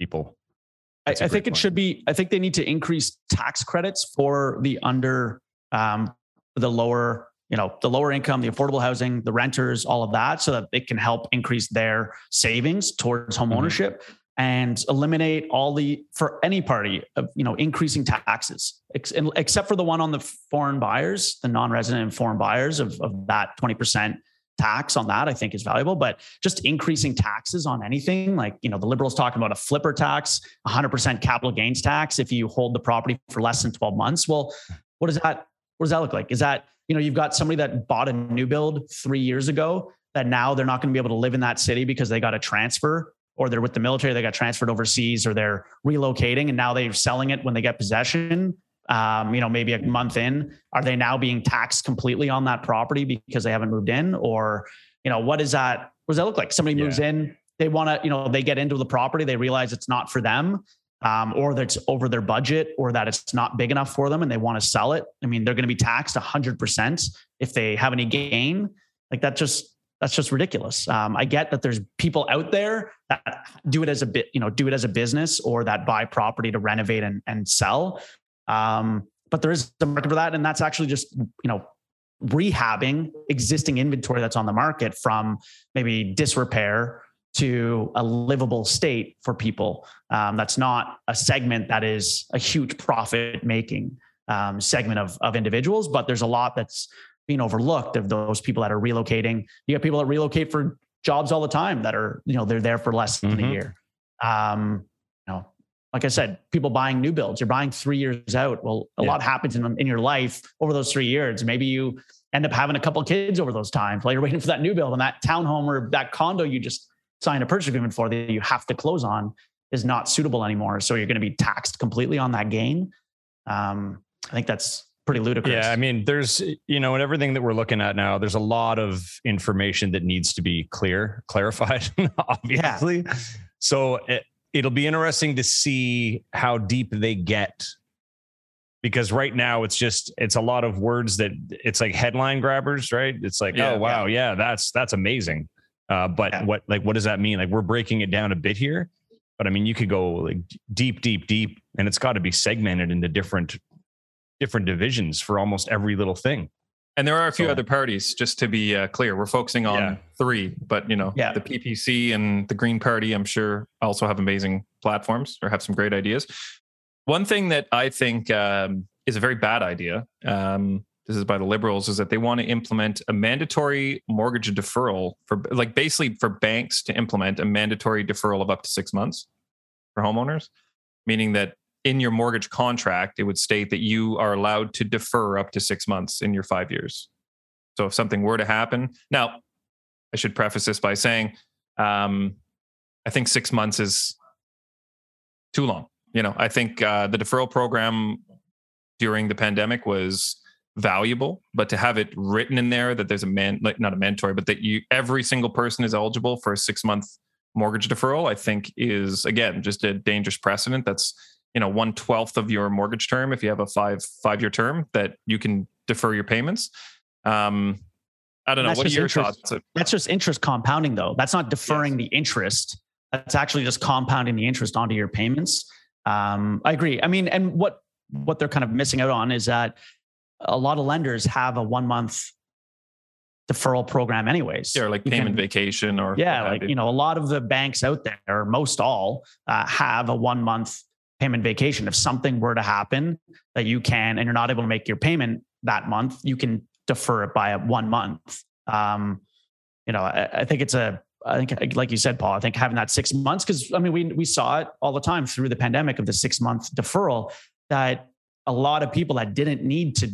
people. I think it should be, I think they need to increase tax credits for the the lower income, the affordable housing, the renters, all of that, so that it can help increase their savings towards home ownership and eliminate for any party of, increasing taxes, except for the one on the foreign buyers, the non-resident and foreign buyers of that 20% tax on that, I think is valuable, but just increasing taxes on anything like, the Liberals talking about a flipper tax, 100% capital gains tax. If you hold the property for less than 12 months, well, what does that look like? Is that, you've got somebody that bought a new build 3 years ago that now they're not going to be able to live in that city because they got a transfer, or they're with the military, they got transferred overseas, or they're relocating and now they're selling it when they get possession. Maybe a month in, are they now being taxed completely on that property because they haven't moved in? Or, what does that look like? Somebody moves in, they want to, they get into the property, they realize it's not for them, or that it's over their budget, or that it's not big enough for them and they want to sell it. I mean, they're going to be taxed 100% if they have any gain. Like that's just ridiculous. I get that there's people out there that do it as a business, or that buy property to renovate and sell. But there is a market for that. And that's actually just, rehabbing existing inventory that's on the market from maybe disrepair to a livable state for people. That's not a segment that is a huge profit making, segment of individuals, but there's a lot that's being overlooked of those people that are relocating. You have people that relocate for jobs all the time that are, they're there for less than a year. Like I said, people buying new builds, you're buying 3 years out. Well, a lot happens in your life over those 3 years. Maybe you end up having a couple of kids over those times while you're waiting for that new build, and that townhome or that condo you just signed a purchase agreement for that you have to close on is not suitable anymore. So you're going to be taxed completely on that gain. I think that's pretty ludicrous. Yeah. I mean, there's, in everything that we're looking at now, there's a lot of information that needs to be clarified, obviously. Yeah. So it'll be interesting to see how deep they get, because right now it's a lot of words that it's like headline grabbers, right? It's like, oh, wow. Yeah. That's amazing. But what does that mean? Like, we're breaking it down a bit here, but I mean, you could go like deep, and it's got to be segmented into different divisions for almost every little thing. And there are a few other parties, just to be clear. We're focusing on three, but the PPC and the Green Party, I'm sure, also have amazing platforms or have some great ideas. One thing that I think is a very bad idea, this is by the Liberals, is that they want to implement a mandatory mortgage deferral for banks to implement a mandatory deferral of up to 6 months for homeowners, meaning that in your mortgage contract, it would state that you are allowed to defer up to 6 months in your 5 years. So if something were to happen, now I should preface this by saying, I think 6 months is too long. I think the deferral program during the pandemic was valuable, but to have it written in there that there's not a mandatory, but that every single person is eligible for a 6 month mortgage deferral, I think is, again, just a dangerous precedent. That's 1/12 of your mortgage term, if you have a five-year term, that you can defer your payments. I don't know. What are your thoughts? That's just interest compounding, though. That's not deferring the interest. That's actually just compounding the interest onto your payments. I agree. I mean, and what they're kind of missing out on is that a lot of lenders have a 1-month deferral program anyways. Yeah, like payment vacation or... Yeah, like, a lot of the banks out there, or most all, have a 1-month payment vacation. If something were to happen that you can, and you're not able to make your payment that month, you can defer it by 1 month. I think like you said, Paul, I think having that 6 months, because I mean, we saw it all the time through the pandemic of the 6-month deferral, that a lot of people that didn't need to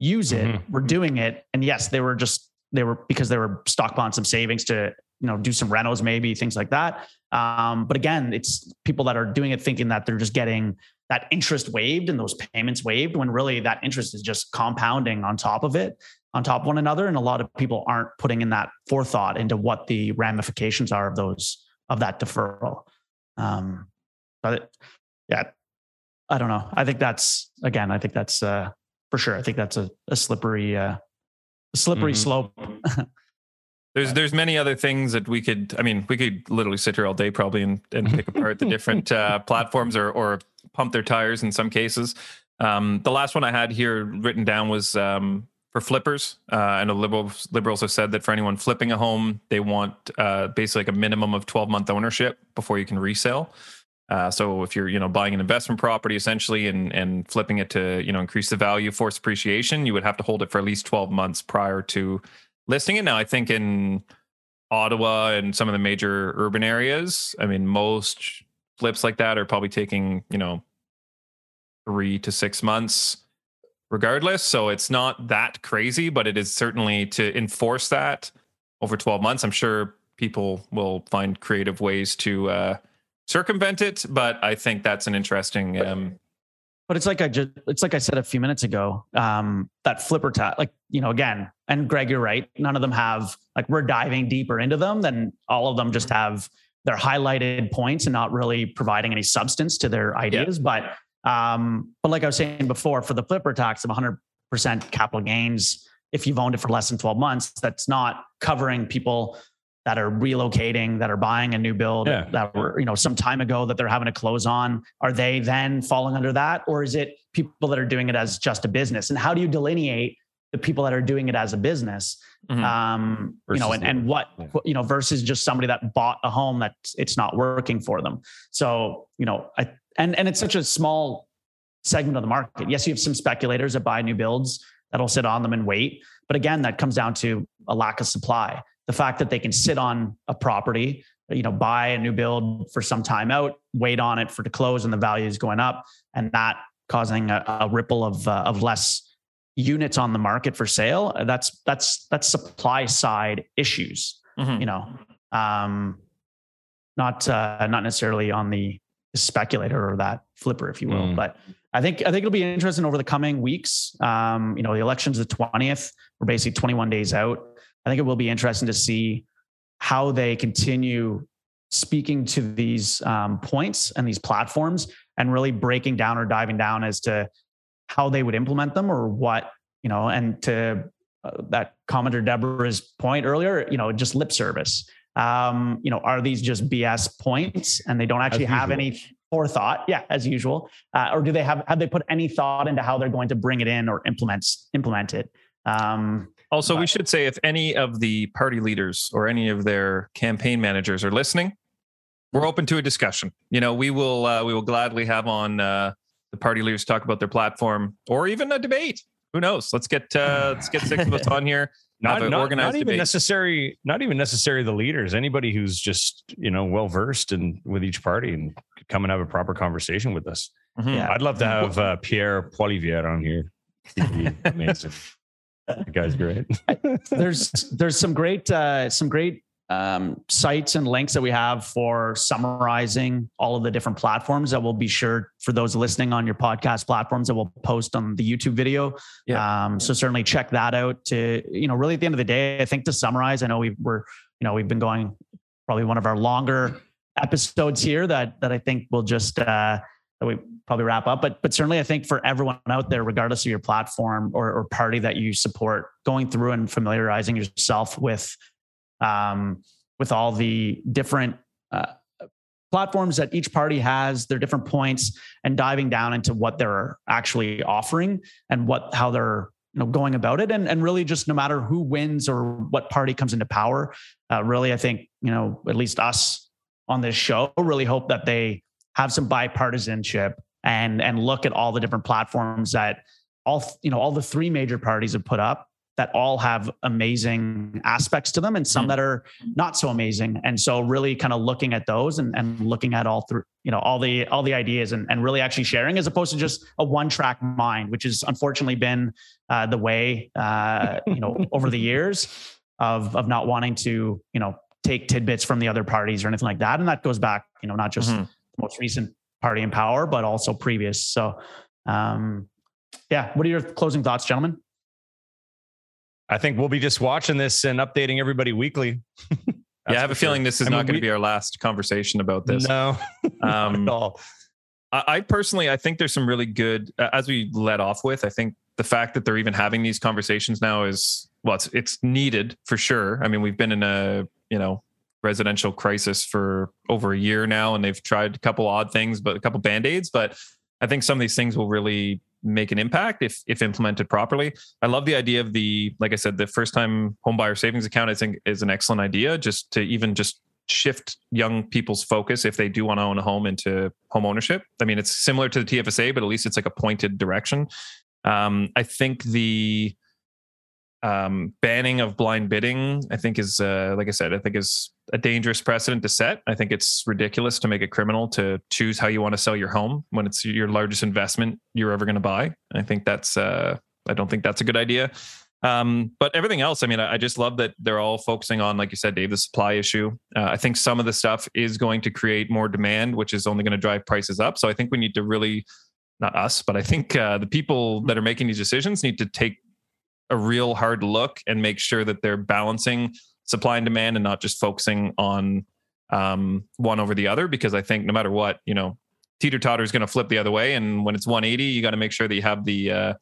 use it were doing it. And yes, because they were stockpiling some savings to, do some renos, maybe things like that. But again, it's people that are doing it thinking that they're just getting that interest waived and those payments waived, when really that interest is just compounding on top of one another. And a lot of people aren't putting in that forethought into what the ramifications are of that deferral. I don't know. I think that's for sure. I think that's a slippery, slope. There's many other things that we could literally sit here all day probably and pick apart the different platforms or pump their tires in some cases. The last one I had here written down was for flippers. I know liberals have said that for anyone flipping a home, they want basically like a minimum of 12-month ownership before you can resell. So if you're, buying an investment property essentially and flipping it to, increase the value, force appreciation, you would have to hold it for at least 12 months prior to listing it. Now, I think in Ottawa and some of the major urban areas, I mean, most flips like that are probably taking, 3 to 6 months regardless. So it's not that crazy, but it is certainly to enforce that over 12 months. I'm sure people will find creative ways to, circumvent it, but I think that's an interesting. But it's like I said a few minutes ago. That flipper tax, again, and Greg, you're right. None of them have we're diving deeper into them. Then all of them just have their highlighted points and not really providing any substance to their ideas. Yeah. But like I was saying before, for the flipper tax of 100% capital gains, if you've owned it for less than 12 months, that's not covering people that are relocating, that are buying a new build that were, some time ago that they're having to close on. Are they then falling under that? Or is it people that are doing it as just a business? And how do you delineate the people that are doing it as a business? Versus just somebody that bought a home that it's not working for them. So, and it's such a small segment of the market. Yes, you have some speculators that buy new builds that'll sit on them and wait. But again, that comes down to a lack of supply. The fact that they can sit on a property, buy a new build for some time out, wait on it to close, and the value is going up, and that causing a ripple of less units on the market for sale. That's supply side issues, not necessarily on the speculator or that flipper, if you will. But I think it'll be interesting over the coming weeks. The election's the 20th. We're basically 21 days out. I think it will be interesting to see how they continue speaking to these points and these platforms and really breaking down or diving down as to how they would implement them or what, and to that commenter Deborah's point earlier, just lip service. Are these just BS points and they don't actually have any forethought? Yeah, as usual. Or do they have they put any thought into how they're going to bring it in or implement it? Also, we should say if any of the party leaders or any of their campaign managers are listening, we're open to a discussion. We will gladly have on the party leaders talk about their platform or even a debate. Who knows? Let's get 6 of us on here. Not even necessary the leaders. Anybody who's just well versed in with each party and could come and have a proper conversation with us. Mm-hmm. Yeah. I'd love to have Pierre Poilievre on here. He'd be amazing. The guy's great. There's some great sites and links that we have for summarizing all of the different platforms that we'll be sure for those listening on your podcast platforms that we'll post on the YouTube video. Yeah. So certainly check that out to, really at the end of the day, I think to summarize, I know we've been going probably one of our longer episodes here that I think will just, that we probably wrap up, but certainly I think for everyone out there, regardless of your platform or party that you support, going through and familiarizing yourself with all the different platforms that each party has, their different points, and diving down into what they're actually offering and how they're going about it, and really just no matter who wins or what party comes into power, really I think at least us on this show really hope that they have some bipartisanship and look at all the different platforms that all the three major parties have put up that all have amazing aspects to them and some that are not so amazing. And so really kind of looking at those and looking at all through, all the ideas and really actually sharing, as opposed to just a one track mind, which has unfortunately been the way, over the years of not wanting to, take tidbits from the other parties or anything like that. And that goes back, not just the most recent party in power, but also previous. So yeah. What are your closing thoughts, gentlemen? I think we'll be just watching this and updating everybody weekly. Yeah, I have a feeling this is not going to be our last conversation about this. No, not at all. I personally, I think there's some really good, as we led off with, I think the fact that they're even having these conversations now is, well, it's needed for sure. I mean, we've been in a, residential crisis for over a year now, and they've tried a couple odd things, but a couple Band-Aids, but I think some of these things will really make an impact if implemented properly. I love the idea of like I said, the first time home buyer savings account, I think is an excellent idea, just to even just shift young people's focus if they do want to own a home into home ownership. I mean, it's similar to the TFSA, but at least it's like a pointed direction. I think the banning of blind bidding, I think is, like I said, I think is a dangerous precedent to set. I think it's ridiculous to make it criminal to choose how you want to sell your home when it's your largest investment you're ever going to buy. And I think I don't think that's a good idea. But everything else, I mean, I just love that they're all focusing on, like you said, Dave, the supply issue. I think some of the stuff is going to create more demand, which is only going to drive prices up. So I think we need to really, not us, but I think the people that are making these decisions need to take a real hard look and make sure that they're balancing supply and demand and not just focusing on one over the other, because I think no matter what, teeter-totter is going to flip the other way. And when it's 180, you got to make sure that you have the,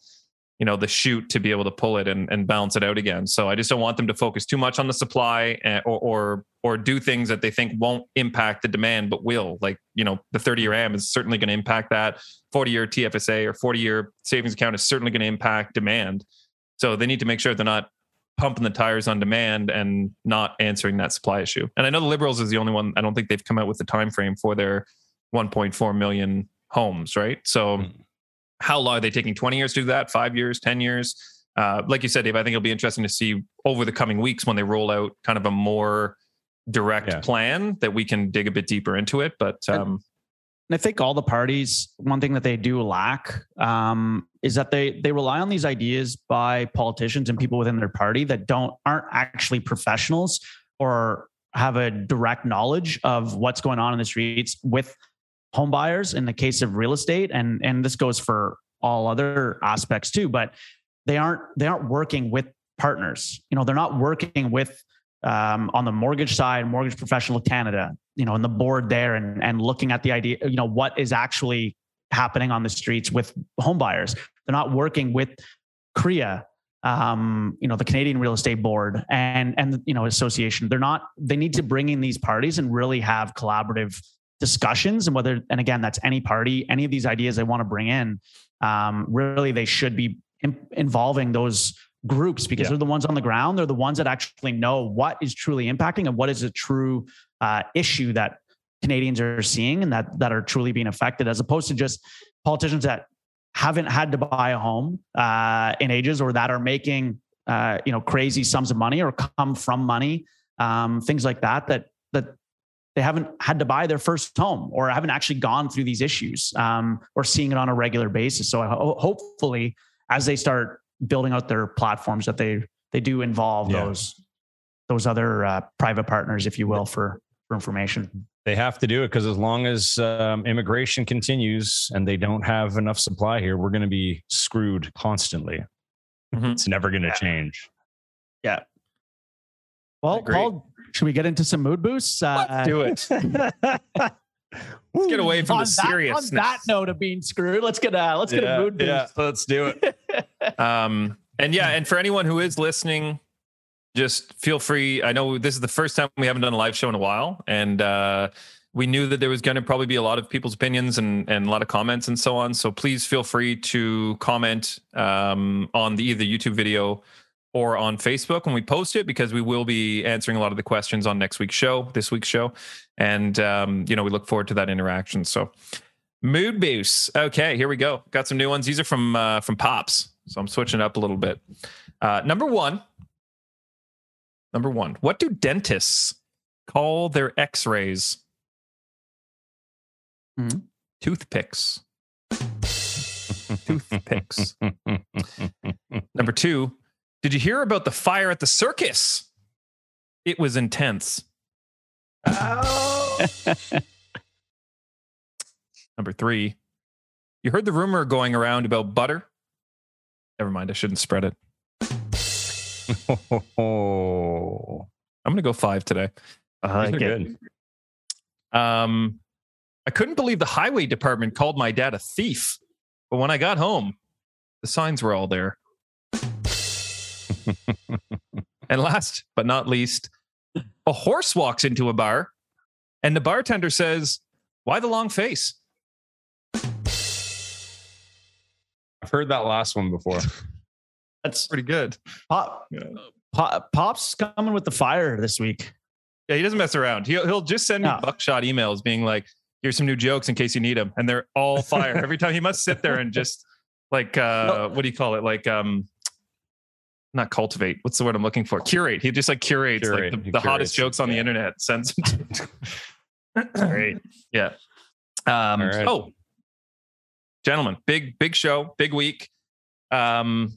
the chute to be able to pull it and balance it out again. So I just don't want them to focus too much on the supply or do things that they think won't impact the demand, but will, like, the 30-year AM is certainly going to impact that. 40-year TFSA or 40-year savings account is certainly going to impact demand. So they need to make sure they're not pumping the tires on demand and not answering that supply issue. And I know the Liberals is the only one, I don't think they've come out with the time frame for their 1.4 million homes, right? So how long are they taking? 20 years to do that? 5 years, 10 years? Like you said, Dave, I think it'll be interesting to see over the coming weeks when they roll out kind of a more direct plan that we can dig a bit deeper into it. But and I think all the parties, one thing that they do lack is that they rely on these ideas by politicians and people within their party that aren't actually professionals or have a direct knowledge of what's going on in the streets with home buyers in the case of real estate. And this goes for all other aspects too, but they aren't working with partners. They're not working with on the mortgage side, Mortgage Professionals Canada, and the board there and looking at the idea, what is actually happening on the streets with home buyers. They're not working with CREA, the Canadian Real Estate Board and association. They need to bring in these parties and really have collaborative discussions, and again, that's any party, any of these ideas they want to bring in, really they should be involving those groups, because they're the ones on the ground. They're the ones that actually know what is truly impacting and what is a true issue that Canadians are seeing and that are truly being affected, as opposed to just politicians that haven't had to buy a home in ages, or that are making crazy sums of money or come from money, things like that they haven't had to buy their first home or haven't actually gone through these issues or seeing it on a regular basis. So hopefully as they start building out their platforms, that they do involve those other private partners, if you will, for information. They have to do it, because as long as immigration continues and they don't have enough supply here, we're going to be screwed constantly. It's never going to change. Yeah. Well, Paul, should we get into some mood boosts? Let's do it. Let's get away from the seriousness. On that note of being screwed, let's get a mood boost. Yeah, let's do it. And for anyone who is listening, just feel free. I know this is the first time we haven't done a live show in a while, and we knew that there was going to probably be a lot of people's opinions and a lot of comments and so on. So please feel free to comment on either YouTube video or on Facebook when we post it, because we will be answering a lot of the questions on this week's show. And, we look forward to that interaction. So mood boosts. Okay, here we go. Got some new ones. These are from Pops. So I'm switching up a little bit. Number one, what do dentists call their x-rays? Mm-hmm. Toothpicks. Number two, did you hear about the fire at the circus? It was intense. Oh. Number three, you heard the rumor going around about butter? Never mind, I shouldn't spread it. Oh. I'm going to go five today. Good. I couldn't believe the highway department called my dad a thief, but when I got home, the signs were all there. And last but not least, a horse walks into a bar and the bartender says, "Why the long face?" I've heard that last one before. That's pretty good. Pop's coming with the fire this week. Yeah, he doesn't mess around. He'll just send me buckshot emails being like, "Here's some new jokes in case you need them," and they're all fire. Every time he must sit there and just like, what do you call it? Like, not cultivate. What's the word I'm looking for? Curate. He just curates like the hottest jokes on the internet. Sends. Great. Yeah. All right. Oh, gentlemen, big show, big week. For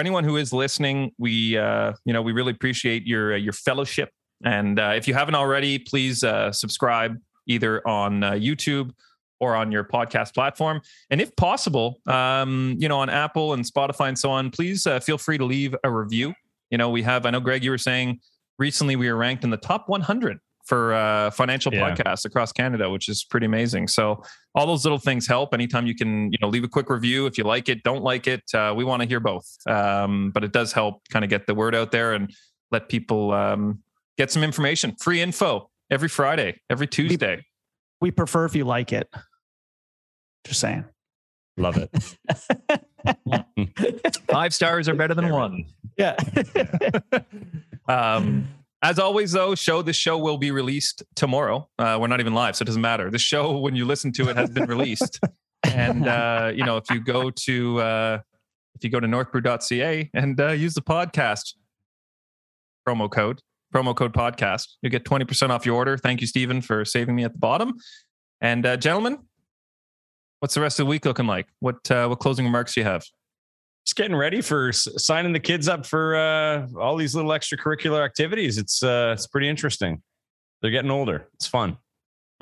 anyone who is listening, we we really appreciate your fellowship, and if you haven't already, please subscribe either on YouTube or on your podcast platform, and if possible, on Apple and Spotify and so on, please feel free to leave a review. I know, Greg, you were saying recently we were ranked in the top 100 for financial podcasts across Canada, which is pretty amazing. So all those little things help. Anytime you can, leave a quick review if you like it, don't like it. We want to hear both, but it does help kind of get the word out there and let people get some information, free info. Every Friday, every Tuesday. We prefer if you like it. Just saying. Love it. 5 stars are better than 1. Yeah. As always, though, this show will be released tomorrow. We're not even live, so it doesn't matter. The show, when you listen to it, has been released. And, if you go to northbrew.ca and use the podcast promo code podcast, you get 20% off your order. Thank you, Stephen, for saving me at the bottom. And gentlemen, what's the rest of the week looking like? What closing remarks do you have? Just getting ready for signing the kids up for all these little extracurricular activities. It's pretty interesting. They're getting older. It's fun.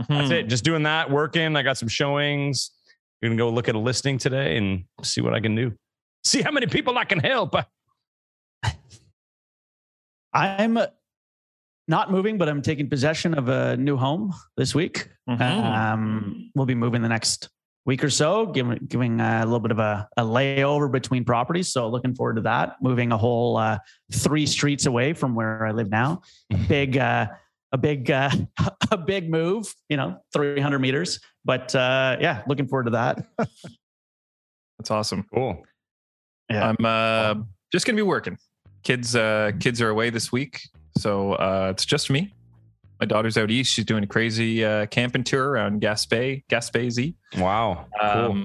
Mm-hmm. That's it. Just doing that, working. I got some showings. I'm going to go look at a listing today and see what I can do. See how many people I can help. I'm not moving, but I'm taking possession of a new home this week. Mm-hmm. We'll be moving the next week or so, giving a little bit of a layover between properties. So looking forward to that. Moving a whole 3 streets away from where I live now. A big move. 300 meters. But looking forward to that. That's awesome. Cool. Yeah. I'm just gonna be working. Kids are away this week. So it's just me. My daughter's out east. She's doing a crazy camping tour around Gaspésie. Wow. Cool.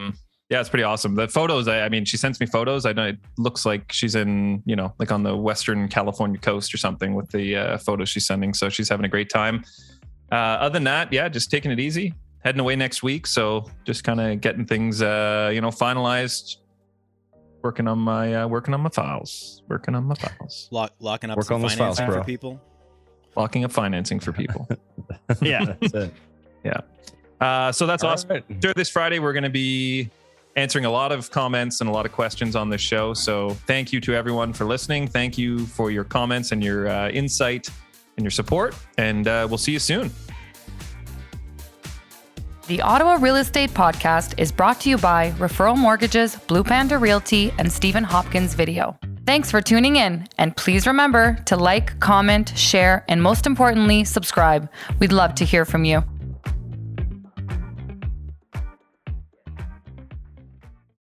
Yeah, it's pretty awesome. The photos, she sends me photos. I know it looks like she's in, like on the Western California coast or something with the photos she's sending. So she's having a great time. Other than that, just taking it easy. Heading away next week. So just kind of getting things, finalized. Working on my files. Locking up financing for people. Locking up financing for people. Yeah. That's it. Yeah. So that's awesome. Right. This Friday, we're going to be answering a lot of comments and a lot of questions on this show. So thank you to everyone for listening. Thank you for your comments and your insight and your support. And we'll see you soon. The Ottawa Real Estate Podcast is brought to you by Referral Mortgages, Blue Panda Realty, and Stephen Hopkins Video. Thanks for tuning in, and please remember to like, comment, share, and most importantly, subscribe. We'd love to hear from you.